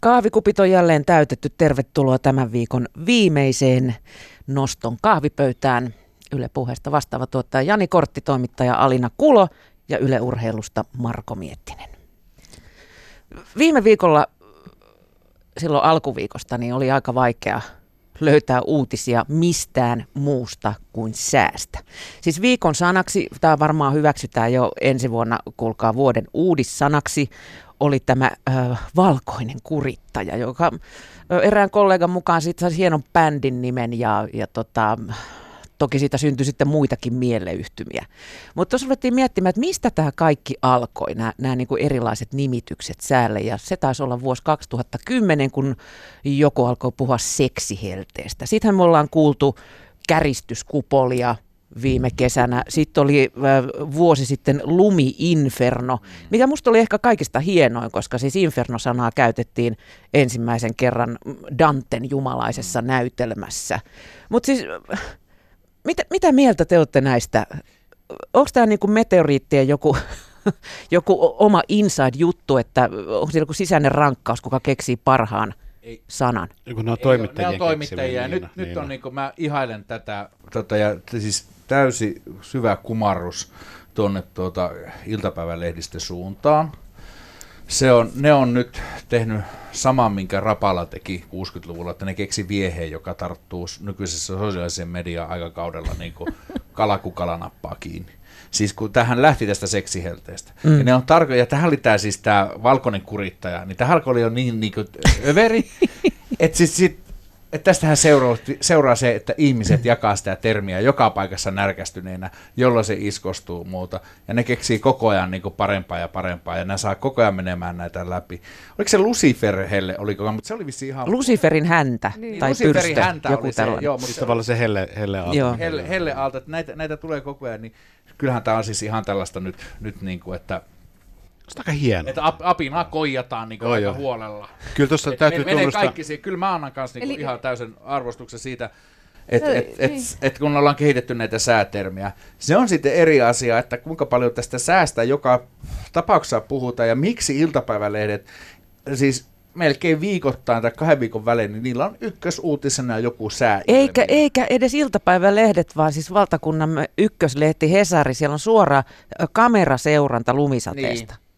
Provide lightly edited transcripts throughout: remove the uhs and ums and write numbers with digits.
Kahvikupit on jälleen täytetty. Tervetuloa tämän viikon viimeiseen noston kahvipöytään. Yle Puheesta vastaava tuottaja Jani Kortti, toimittaja Alina Kulo ja Yle Urheilusta Marko Miettinen. Viime viikolla, silloin alkuviikosta, niin oli aika vaikea löytää uutisia mistään muusta kuin säästä. Siis viikon sanaksi, tämä varmaan hyväksytään jo ensi vuonna, kuulkaa, vuoden uudissanaksi, oli tämä valkoinen kurittaja, joka erään kollegan mukaan siitä saisi hienon bändin nimen ja toki siitä syntyi sitten muitakin mieleyhtymiä. Mutta tuossa ruvettiin miettimään, että mistä tämä kaikki alkoi, nämä niinku erilaiset nimitykset säälle. Ja se taisi olla vuosi 2010, kun joku alkoi puhua seksihelteestä. Siitähän me ollaan kuultu käristyskupolia viime kesänä. Sitten oli vuosi sitten lumi-inferno, mikä musta oli ehkä kaikista hienoin, koska siis inferno-sanaa käytettiin ensimmäisen kerran Danten jumalaisessa näytelmässä. Mutta siis... Mitä mieltä te olette näistä? Onko tämä niinku meteoriittien joku oma inside-juttu, että onko siellä joku sisäinen rankkaus, kuka keksii parhaan sanan? Nämä on toimittajia. Nyt on niinku, mä ihailen tätä ja siis täysi syvä kumarrus tuonne iltapäivälehdistön suuntaan. Ne on nyt tehnyt saman, minkä Rapala teki 60-luvulla, että ne keksi vieheen, joka tarttuu nykyisessä sosiaalisen median aikakaudella niin kuin kala kuin kala nappaa kiinni. Siis kun tähän lähti tästä seksihelteestä. Mm. Ja, tähän oli tämä, siis tämä valkoinen kurittaja, niin tähän oli jo niin kuin överi, että tästähän seuraa se, että ihmiset jakaa sitä termiä joka paikassa närkästyneenä, jolloin se iskostuu muuta. Ja ne keksii koko ajan niin kuin parempaa ja parempaa, ja ne saa koko ajan menemään näitä läpi. Oliko se Lucifer helle? Mutta se oli vissi ihan... Luciferin häntä niin, tai Luciferin pyrstö, häntä joku tällainen. Joo, mutta tavallaan se helleaalto. Helleaalto, että näitä tulee koko ajan, niin kyllähän tämä on siis ihan tällaista nyt niin kuin, että... Se on aika hienoa. Että apinaa koijataan niin aika huolella. Kyllä tuossa täytyy tunnustaa. Kyllä mä annan kanssa niin eli... ihan täysin arvostuksen siitä, että kun ollaan kehitetty näitä säätermiä. Se on sitten eri asia, että kuinka paljon tästä säästä joka tapauksessa puhutaan ja miksi iltapäivälehdet, siis melkein viikoittain tai 2 viikon välein, niin niillä on ykkösuutisena joku sää. Eikä edes iltapäivälehdet, vaan siis valtakunnan ykköslehti Hesari, siellä on suora kameraseuranta lumisateesta. Niin.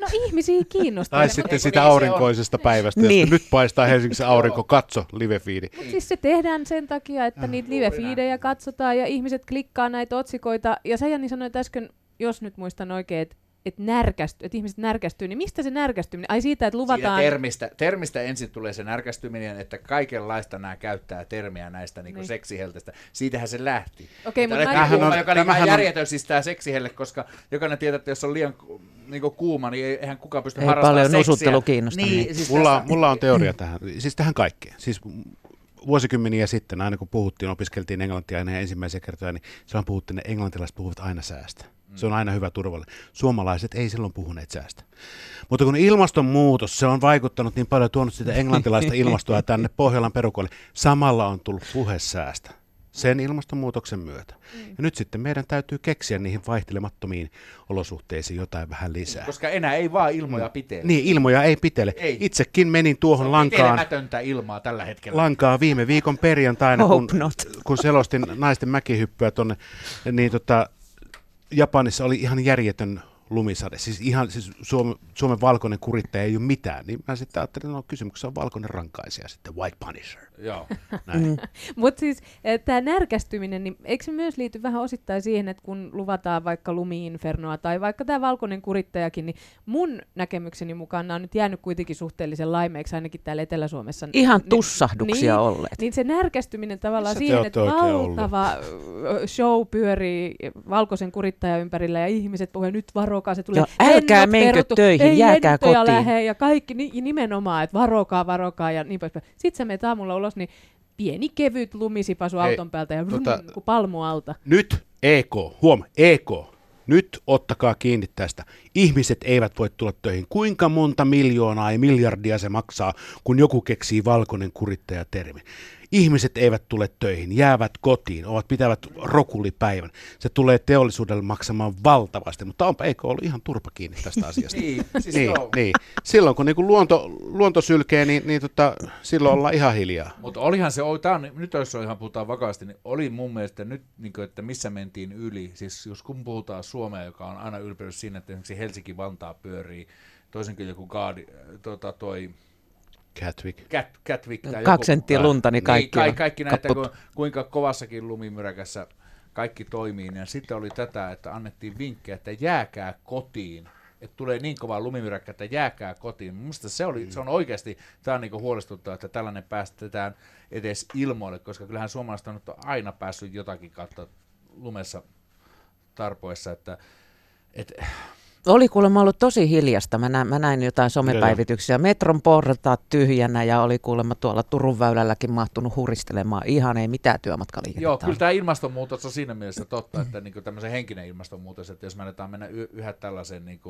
No ihmisiä kiinnostaa. Tai sitten sitä aurinkoisesta päivästä, niin. Nyt paistaa Helsingissä aurinko, katso live-fiidi. Mutta siis se tehdään sen takia, että niitä live-fiidejä katsotaan ja ihmiset klikkaa näitä otsikoita. Ja Sajani sanoi äsken, jos nyt muistan oikein, että ihmiset närkästyy, niin mistä se närkästyminen? Ai siitä, että luvataan... Siitä termistä ensin tulee se närkästyminen, että kaikenlaista nämä käyttää termiä näistä niin kuin seksiheltestä. Siitähän se lähti. Okei, mutta joka oli ihan järjetön siis tämä seksihelle, koska jokainen tietää, että jos on liian niin kuin kuuma, niin eihän kukaan pysty harrastamaan seksiä. Ei paljon nusuttelu kiinnostaa. Niin, siis mulla on teoria tähän, siis tähän kaikkeen. Siis vuosikymmeniä sitten, aina kun opiskeltiin englantia aina ensimmäisiä kertoja, niin silloin puhuttiin, että englantilaiset puhuvat aina säästä. Se on aina hyvä turvallinen. Suomalaiset ei silloin puhuneet säästä. Mutta kun ilmastonmuutos, se on vaikuttanut niin paljon, tuonut sitä englantilaista ilmastoa tänne Pohjolan perukoille, samalla on tullut puhe säästä sen ilmastonmuutoksen myötä. Ja nyt sitten meidän täytyy keksiä niihin vaihtelemattomiin olosuhteisiin jotain vähän lisää. Koska enää ei vaan ilmoja pitele. Niin, ilmoja ei pitele. Ei. Itsekin menin tuohon lankaan. Pitelemätöntä ilmaa tällä hetkellä. Lankaa viime viikon perjantaina, kun selostin naisten mäkihyppyä tuonne, niin Japanissa oli ihan järjetön lumisade, siis Suomen valkoinen kurittaja ei ole mitään, niin mä sitten ajattelin, että kysymyksessä on valkoinen rankaisija sitten, white punisher. Joo. Mutta siis tämä närkästyminen, niin eikö se myös liity vähän osittain siihen, että kun luvataan vaikka lumi-infernoa tai vaikka tämä valkoinen kurittajakin, niin mun näkemykseni mukaan nämä on nyt jäänyt kuitenkin suhteellisen laimeiksi ainakin täällä Etelä-Suomessa. Ihan tussahduksia niin, olleet. Niin se närkästyminen tavallaan siihen, että valtava show pyörii valkoisen kurittajan ympärillä ja ihmiset puhuvat nyt varo. Se tulee, älkää menkö töihin, jääkää kotiin. Lähe ja kaikki nimenomaan, että varokaa ja niin poispäin. Sitten sä menet aamulla ulos, niin pieni kevyt lumisipa sun auton päältä ja kun palmu alta. Nyt EK, nyt ottakaa kiinni tästä. Ihmiset eivät voi tulla töihin. Kuinka monta miljoonaa ja miljardia se maksaa, kun joku keksii valkoinen kurittaja-termi? Ihmiset eivät tule töihin, jäävät kotiin, pitävät rokulipäivän. Se tulee teollisuudelle maksamaan valtavasti, mutta onpa eikö ollut ihan turpa kiinni tästä asiasta. Niin. Silloin kun niinku luonto sylkee, niin silloin ollaan ihan hiljaa. Mutta olihan se, nyt jos ihan puhutaan vakaasti, niin oli mun mielestä nyt, että missä mentiin yli. Siis jos kun puhutaan Suomea, joka on aina ylpeys siinä, että esimerkiksi Helsinki-Vantaa pyörii, toisin kuin joku Gatwick. No, 2 senttiä lunta, niin kaikki näitä, kuinka kovassakin lumimyräkässä kaikki toimii. Ja sitten oli tätä, että annettiin vinkkejä, että jääkää kotiin. Että tulee niin kovaa lumimyräkkä, että jääkää kotiin. Minusta se on oikeasti, tämä on niin huolestuttavaa, että tällainen päästetään edes ilmoille, koska kyllähän suomalaiset on aina päässyt jotakin kautta lumessa tarpoissa. Oli kuulemma ollut tosi hiljasta. Mä näin jotain somepäivityksiä. Metron portaat tyhjänä ja oli kuulemma tuolla Turun väylälläkin mahtunut huristelemaan. Ihan ei mitään työmatkaliikennettä. Joo, kyllä tämä ilmastonmuutos on siinä mielessä totta, että niin tämmöisen henkinen ilmastonmuutos, että jos me annetaan mennä yhä tällaisen niin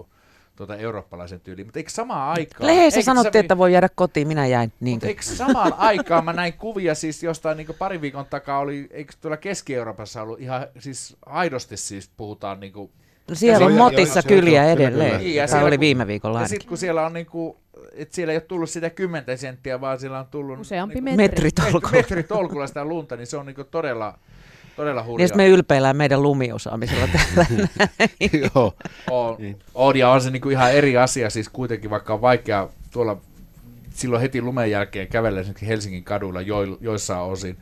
eurooppalaisen tyyliin. Mutta eikö samaan aikaan... Lehdessä sanottiin, että voi jäädä kotiin, minä jäin. Mutta eikö samaan aikaan mä näin kuvia siis jostain niin pari viikon takaa oli, eikö tuolla Keski-Euroopassa ollut ihan siis aidosti siis puhutaan niin kuin... No siellä on motissa kyliä edelleen. Tämä oli viime viikolla ainakin. Ja sitten kun siellä on siellä ei ole tullut sitä 10 senttiä, vaan siellä on tullut metritolkulla sitä lunta, niin se on todella... Ja sitten me ylpeillään meidän lumiosaamisella täällä näin. Joo. On se ihan eri asia, siis kuitenkin vaikka on vaikea tuolla silloin heti lumen jälkeen kävellä Helsingin kaduilla joissain osin,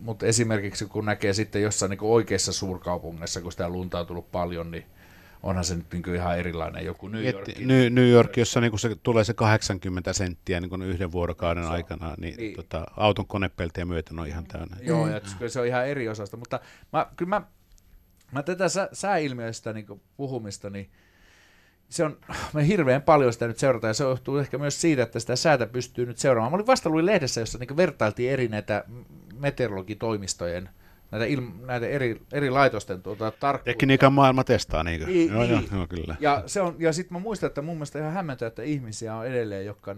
mutta esimerkiksi kun näkee sitten jossain oikeassa suurkaupungissa, kun sitä lunta on tullut paljon, niin onhan se nyt ihan erilainen joku New York, jossa se tulee se 80 senttiä yhden vuorokauden aikana, niin. Auton konepeltiä myöten on ihan täynnä. Joo, ja kyllä se on ihan eri osasta, mutta kyllä mä tätä sääilmiöstä puhumista, niin se on, me hirveän paljon sitä nyt seurataan, ja se johtuu ehkä myös siitä, että sitä säätä pystyy nyt seuraamaan. Mä olin vasta luin lehdessä, jossa vertailtiin eri näitä meteorologitoimistojen, näitä eri laitosten tarkkuutta. Tekniikan maailma testaa, niinkö? Joo, kyllä. Ja sitten mä muistan, että mun mielestä ihan hämmentää, että ihmisiä on edelleen, jotka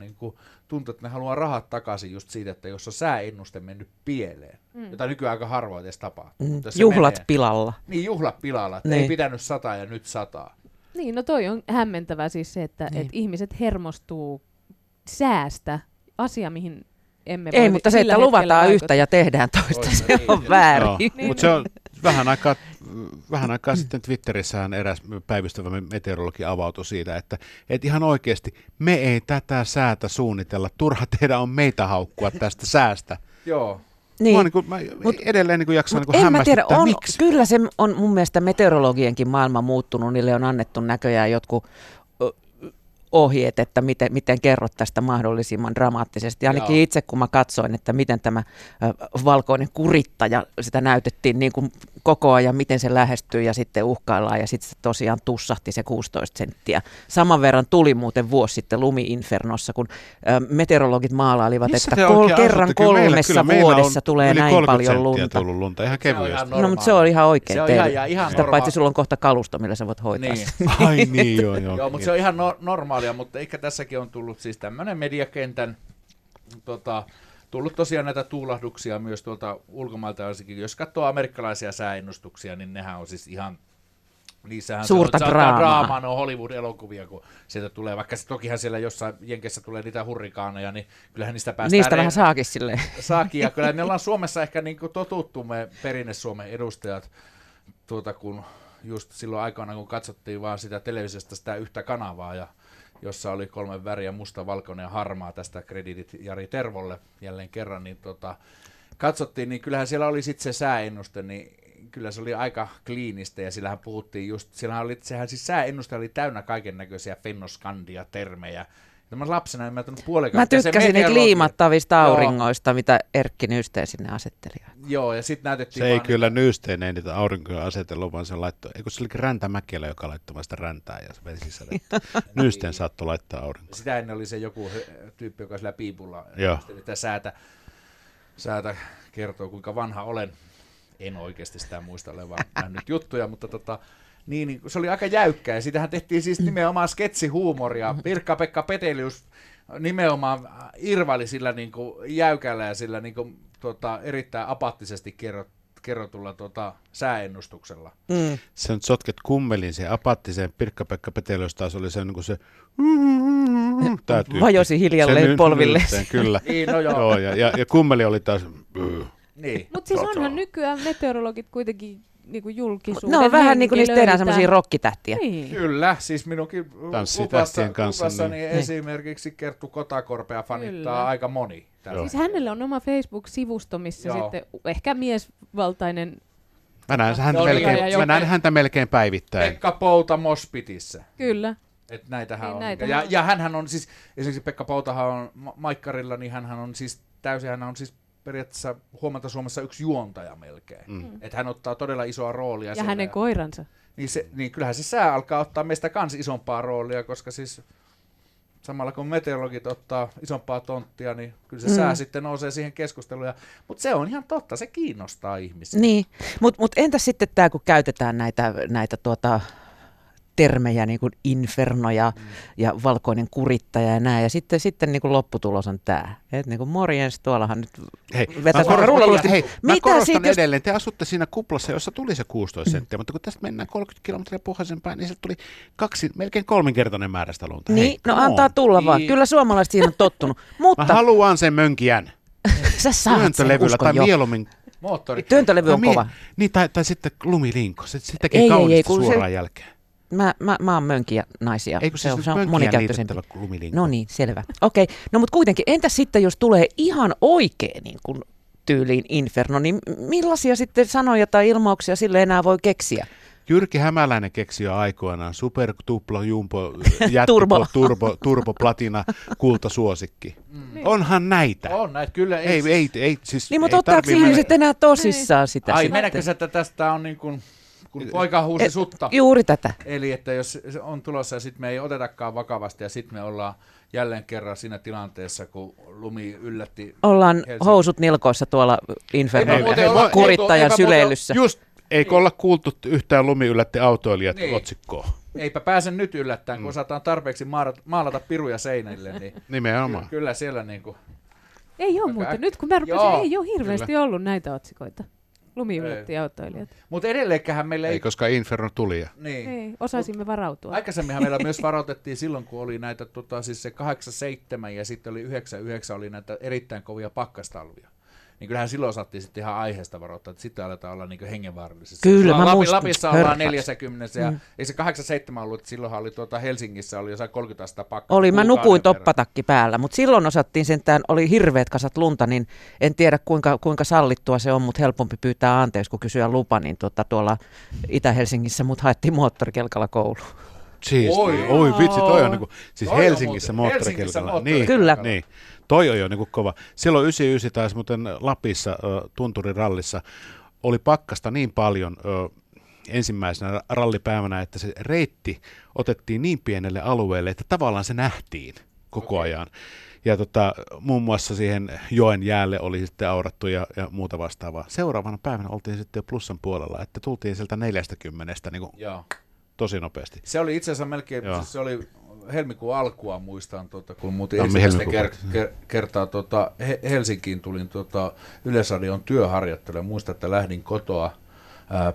tuntuu, että ne haluaa rahat takaisin just siitä, että jos on sääennuste mennyt pieleen, jota nykyään aika harvoin edes tapahtuu. Juhlat menee pilalla. Niin, juhlat pilalla, että ei pitänyt 100 ja nyt 100. Niin, no toi on hämmentävää siis se, että niin. Ihmiset hermostuu säästä, asia mihin emme voi... Ei, mutta se, että luvataan yhtä ja tehdään toista, se on väärin. No, niin. Mutta se on vähän aikaa sitten Twitterissään eräs päivystävä meteorologi avautui siitä, että ihan oikeasti me ei tätä säätä suunnitella, turha tehdä on meitä haukkua tästä säästä. Joo. Niin. Mä edelleen jaksan hämmästyttää, miksi. Kyllä se on mun mielestä meteorologienkin maailma muuttunut, niille on annettu näköjään jotkut ohjeet, että miten kerrot tästä mahdollisimman dramaattisesti. Ainakin itse kun mä katsoin, että miten tämä valkoinen kurittaja, sitä näytettiin niin kuin koko ajan, miten se lähestyy ja sitten uhkaillaan ja sitten se tosiaan tussahti se 16 senttiä. Saman verran tuli muuten vuosi sitten lumi-infernossa, kun meteorologit maalailivat, että kerran 3 vuodessa tulee näin paljon lunta. Lunta ihan kevyesti. No mutta se on ihan oikein teille. Sitä paitsi sulla on kohta kalusto, millä sä voit hoitaa sen. Ai niin, joo. Mutta se on ihan normaali. Mutta ehkä tässäkin on tullut siis tämmöinen mediakentän, tullut tosiaan näitä tuulahduksia myös tuolta ulkomailta. Jos katsoo amerikkalaisia sääennustuksia, niin nehän on siis ihan, niissähän suurta draamaa, ne on Hollywood-elokuvia, kun sieltä tulee, vaikka tokihan siellä jossain Jenkessä tulee niitä hurrikaaneja, niin kyllähän niistä päästään. Niistä vähän saakin silleen. Saakin, ja kyllä me ollaan Suomessa ehkä totuttu me perinne-Suomen edustajat, kun just silloin aikoina, kun katsottiin vaan sitä televisiosta sitä yhtä kanavaa ja jossa oli 3 väriä, musta, valkoinen ja harmaa, tästä krediitit Jari Tervolle jälleen kerran, niin katsottiin, niin kyllähän siellä oli sitten se sääennuste, niin kyllä se oli aika kliinistä, ja sillähän puhuttiin just, sehän siis sääennuste oli täynnä kaikennäköisiä fennoskandia, termejä. Mä lapsena en ymmärtänyt puolikaan. Mä tykkäsin niitä liimattavista auringoista, mitä Erkki Nyysteen sinne asetteli. Joo, ja sitten näytettiin... Se ei kyllä Nyysteen, ei niitä aurinkoja asetellut, vaan se laittoi... Eikö se olikin Räntämäkelä, joka laittoi sitä räntää ja se vesi sisälle. Nyysteen saattoi laittaa aurinkoja. Sitä ennen oli se joku tyyppi, joka sillä piipulla... Joo. Sitä säätä kertoo, kuinka vanha olen. En oikeasti sitä muista olevaa nähnyt juttuja, mutta niin, se oli aika jäykkää, ja siitähän tehtiin siis nimenomaan sketsihuumoria. Pirkka Pekka Petelius nimenomaan Irva sillä niinku jäykällä ja sillä niinku erittäin apaattisesti kerrotulla sääennustuksella. Mm. Se on sotket Kummelin siihen apaattiseen. Pirkka Pekka Petelius taas oli se niinku se vajosi hiljalleen polville. Kyllä. Niin, no joo. Joo, ja Kummeli oli taas niin. Mutta siis onhan nykyään meteorologit kuitenkin niinku julkisuuteen. No vähän niinku niistä tehdään semmoisia rokkitähtiä. Niin. Kyllä, siis minunkin lupassani niin. Esimerkiksi Kerttu Kotakorpea fanittaa kyllä. Aika moni. Siis hänellä on oma Facebook-sivusto, missä joo. Sitten ehkä miesvaltainen... Mä näen häntä melkein päivittäin. Pekka Pouta Mospitissä. Kyllä. Et näitähän niin, on. Näitä ja hänhän on siis, esimerkiksi Pekka Poutahan on Maikkarilla, niin hänhän on siis täysin, hän on siis... periaatteessa Huomenta Suomessa yksi juontaja melkein. Mm. Että hän ottaa todella isoa roolia. Ja hänen koiransa. Niin kyllähän se sää alkaa ottaa meistä kans isompaa roolia, koska siis samalla kun meteorologit ottaa isompaa tonttia, niin kyllä se sää sitten nousee siihen keskusteluun. Mutta se on ihan totta, se kiinnostaa ihmisiä. Niin, mut entä sitten tämä, kun käytetään näitä termejä, niin kuin inferno ja valkoinen kurittaja ja näin. Ja sitten niin kuin lopputulos on tämä. Et niin kuin morjens, tuollahan nyt vetäisi rullalusti. Hei, mä korostan edelleen, te asutte siinä kuplassa, jossa tuli se 16 senttiä, mutta kun tästä mennään 30 kilometriä pohjaisen päin, niin sieltä tuli melkein kolminkertainen määrä sitä lunta. Niin, hei, no antaa tulla vaan. Kyllä suomalaiset siihen on tottunut. Mutta... Mä haluan sen mönkijän. Sä saat sen, uskon jo. Työntölevy on kova. Niin, tai sitten lumilinko. Se tekee kaunista suoraan jälkeen. Mä oon mönkiä naisia. Eikö se on monikäyttöisempi. No niin, selvä. Okei. No mutta kuitenkin, entä sitten jos tulee ihan oikein niin kuin tyyliin inferno, niin millaisia sitten sanoja tai ilmauksia sille enää voi keksiä? Jyrki Hämäläinen keksi jo aikoinaan supertuplo, jumbo, jättipol, turbo, platina, kultasuosikki. Onhan näitä. On näitä, kyllä. Ei siis, niin, mutta ottaako ihmiset enää tosissaan sitä? Ai meidänkö se, että tästä on niin kuin... Kun poika huusi sutta. Juuri tätä. Eli että jos on tulossa ja sitten me ei otetakaan vakavasti ja sitten me ollaan jälleen kerran siinä tilanteessa, kun lumi yllätti. Ollaan Helsingin. Housut nilkoissa tuolla inferno-kurittajan syleilyssä. Just, eikö olla kuultu yhtään lumi yllätti autoilijat otsikkoon? Eipä pääse nyt yllättäen, kun osataan tarpeeksi maalata piruja seinille. Niin nimenomaan. Kyllä siellä niin kuin... Ei ole muuten. Nyt kun mä rupesin, ei ole hirveästi ollut näitä otsikoita. Lumi yllätti autoilijat. Mutta edelleenkähän meillä ei... koska inferno tuli. Ja. Niin. Ei, osaisimme varautua. Aikaisemminhan meillä myös varautettiin silloin, kun oli näitä, siis se 87 ja sitten oli 99, oli näitä erittäin kovia pakkastalvia. Niin kyllähän silloin saattiin sitten ihan aiheesta varoittaa, että sitten aletaan olla niinku hengenvaarallisessa. Kyllä, mä muistan. Lapissa ollaan 40 ja ei se 87 ollut, että silloinhan oli Helsingissä oli jossain 30 astetta pakkaista. Oli, mä nukuin toppatakki päällä, mutta silloin osattiin sentään, oli hirveät kasat lunta, niin en tiedä kuinka sallittua se on, mutta helpompi pyytää anteeksi, kun kysyä lupa, niin tuolla Itä-Helsingissä mut haettiin moottorikelkalla kouluun. Siis, oi vitsi, toi on niinku, siis toi Helsingissä moottorikelkalla. Niin, kyllä. Niin. Toi on jo niin kuin kova. Silloin 99 taisi muuten Lapissa tunturirallissa oli pakkasta niin paljon ensimmäisenä rallipäivänä, että se reitti otettiin niin pienelle alueelle, että tavallaan se nähtiin koko ajan. Ja muun muassa siihen joen jäälle oli sitten aurattu ja muuta vastaavaa. Seuraavana päivänä oltiin sitten jo plussan puolella, että tultiin sieltä 40 niin kuin tosi nopeasti. Se oli itse asiassa melkein... Se oli helmikuun alkua muistan, kun muutin ensimmäistä kertaa Helsinkiin tulin Yleisradion työharjoittelemaan. Muistan, että lähdin kotoa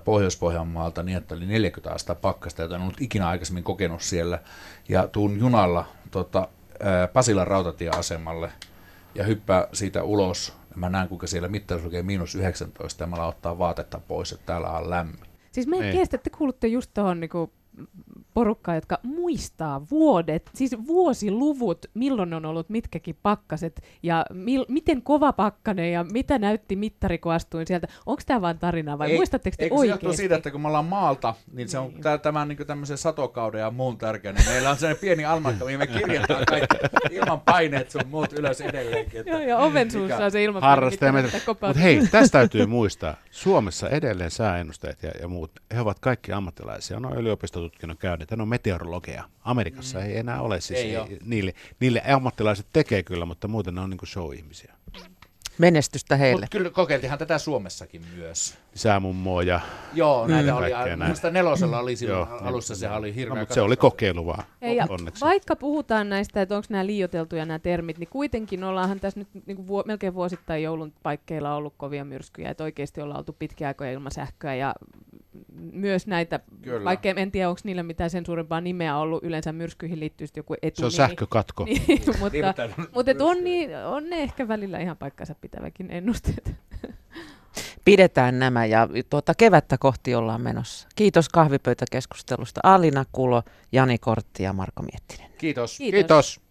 Pohjois-Pohjanmaalta niin, että oli 40 astetta pakkasta, jota en ollut ikinä aikaisemmin kokenut siellä. Ja tuun junalla Pasilan rautatieasemalle ja hyppää siitä ulos. Mä näen, kuinka siellä mittarissa lukee -19 ja mä alan ottaa vaatetta pois, että täällä on lämmin. Siis mä en kestä, että te kuulutte just tuohon... Niinku porukkaa, jotka muistaa vuodet, siis vuosiluvut, milloin on ollut mitkäkin pakkaset ja miten kova pakkanen ja mitä näytti mittari, kun astuin sieltä. Onko tämä vain tarina vai muistatteko te oikeasti? Eikö se johtuu siitä, että kun me ollaan maalta, niin se on tämän niin tämmöisen satokauden ja muun tärkeä, niin meillä on sellainen pieni almanakka, mihin me kirjataan kaikki ilman paineet sun muut ylös edelleenkin. Että, joo, ja oven suussa on se ilman paineet. Mutta hei, tästä täytyy muistaa, Suomessa edelleen sääennusteet ja muut, he ovat kaikki ammattilaisia, no yliopistotutkinnon käyneet, ne on meteorologeja. Amerikassa ei enää ole, siis niille ammattilaiset tekee kyllä, mutta muuten ne on niin kuin show-ihmisiä. Menestystä heille. Mut kyllä kokeiltiinhan tätä Suomessakin myös. Säämummoa ja joo, näitä oli. Minusta nelosella oli silloin alussa, se oli hirveä. Mutta se oli kokeilu vaan, onneksi. Vaikka puhutaan näistä, että onko nämä liioiteltuja nämä termit, niin kuitenkin ollaanhan tässä nyt niin melkein vuosittain joulun paikkeilla ollut kovia myrskyjä. Että oikeasti ollaan oltu pitkiä aikoja ilman sähköä ja myös näitä, kyllä. Vaikka en tiedä, onko niillä mitään sen suurempaa nimeä ollut. Yleensä myrskyihin liittyy joku etunimi. Se on sähkökatko. Niin, mutta on ne ehkä välillä ihan paikkansa pitäväkin ennusteet. Pidetään nämä ja tuota kevättä kohti ollaan menossa. Kiitos kahvipöytäkeskustelusta Alina Kulo, Jani Kortti ja Marko Miettinen. Kiitos. Kiitos.